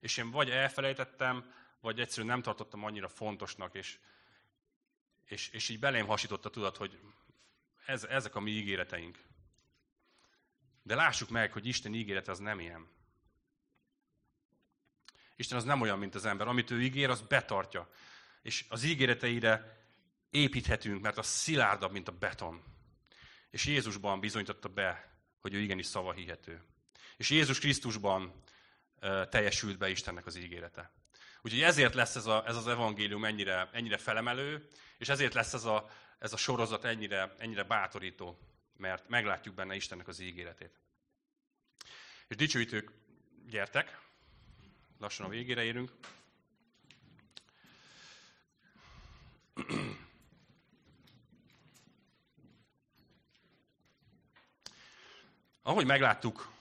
És én vagy elfelejtettem, vagy egyszerűen nem tartottam annyira fontosnak, és így belém hasított a tudat, hogy ezek a mi ígéreteink. De lássuk meg, hogy Isten ígérete az nem ilyen. Isten az nem olyan, mint az ember. Amit ő ígér, az betartja. És az ígéreteire építhetünk, mert az szilárdabb, mint a beton. És Jézusban bizonyította be, hogy ő igenis szavahihető. És Jézus Krisztusban teljesült be Istennek az ígérete. Úgyhogy ezért lesz ez az evangélium ennyire felemelő, és ezért lesz ez a, ez a sorozat ennyire bátorító, mert meglátjuk benne Istennek az ígéretét. És dicsőítők, gyertek, lassan a végére érünk. Ahogy megláttuk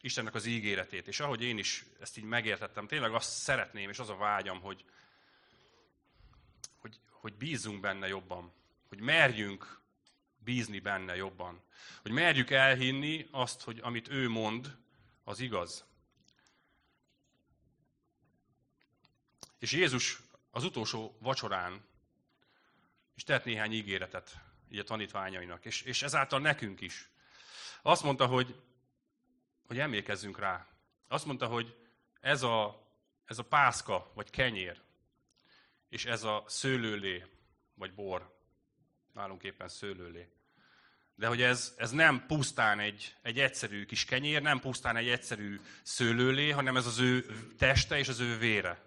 Istennek az ígéretét, és ahogy én is ezt így megértettem, tényleg azt szeretném, és az a vágyam, hogy bízzunk benne jobban, hogy merjünk bízni benne jobban, hogy merjük elhinni azt, hogy amit ő mond, az igaz. És Jézus az utolsó vacsorán is tett néhány ígéretet így a tanítványainak, és ezáltal nekünk is. Azt mondta, hogy emlékezzünk rá. Azt mondta, hogy ez a pászka, vagy kenyér, és ez a szőlőlé, vagy bor, nálunk éppen szőlőlé. De hogy ez nem pusztán egy egyszerű kis kenyér, nem pusztán egy egyszerű szőlőlé, hanem ez az ő teste és az ő vére.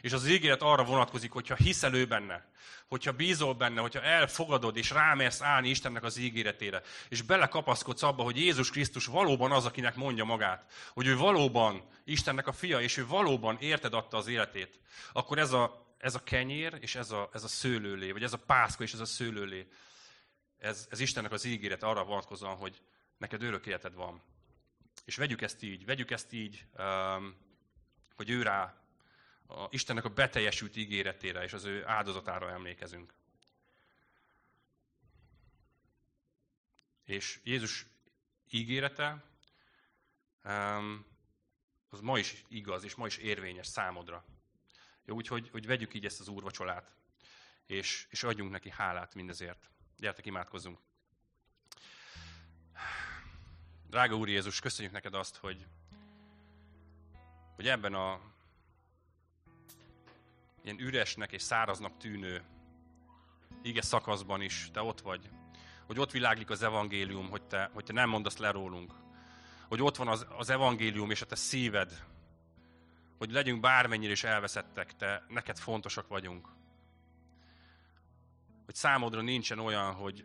És az ígéret arra vonatkozik, hogyha hiszel ő benne, hogyha bízol benne, hogyha elfogadod és rámersz állni Istennek az ígéretére, és belekapaszkodsz abba, hogy Jézus Krisztus valóban az, akinek mondja magát, hogy ő valóban Istennek a fia, és ő valóban érted adta az életét, akkor ez a kenyér és ez a szőlőlé, vagy ez a pászka és ez a szőlőlé, ez Istennek az ígéret arra vonatkozóan, hogy neked örök életed van. És vegyük ezt így, hogy ő rá, Istennek a beteljesült ígéretére és az ő áldozatára emlékezünk. És Jézus ígérete az ma is igaz, és ma is érvényes számodra. Jó, úgyhogy vegyük így ezt az úrvacsolát, és adjunk neki hálát mindezért. Gyertek, imádkozzunk. Drága Úr Jézus, köszönjük neked azt, hogy ebben a ilyen üresnek és száraznak tűnő ige szakaszban is te ott vagy. Hogy ott világlik az evangélium, hogy te nem mondasz le rólunk. Hogy ott van az evangélium és a te szíved. Hogy legyünk bármennyire is elveszettek, te neked fontosak vagyunk. Hogy számodra nincsen olyan, hogy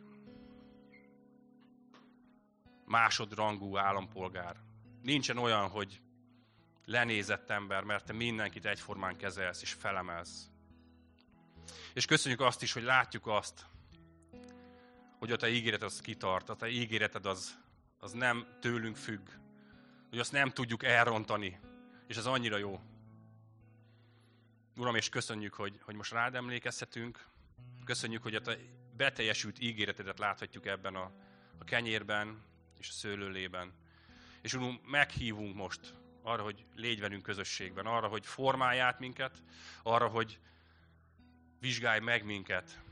másodrangú állampolgár. Nincsen olyan, hogy lenézett ember, mert te mindenkit egyformán kezelsz és felemelsz. És köszönjük azt is, hogy látjuk azt, hogy a te ígéreted az kitart, a te ígéreted az nem tőlünk függ, hogy azt nem tudjuk elrontani, és ez annyira jó. Uram, és köszönjük, hogy most rád emlékezhetünk, köszönjük, hogy a te beteljesült ígéretedet láthatjuk ebben a kenyérben és a szőlőlében. És Uram, meghívunk most arra, hogy légy velünk közösségben, arra, hogy formálj át minket, arra, hogy vizsgálj meg minket,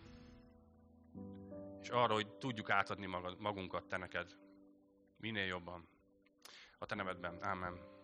és arra, hogy tudjuk átadni magunkat te neked, minél jobban. A te nevedben. Ámen.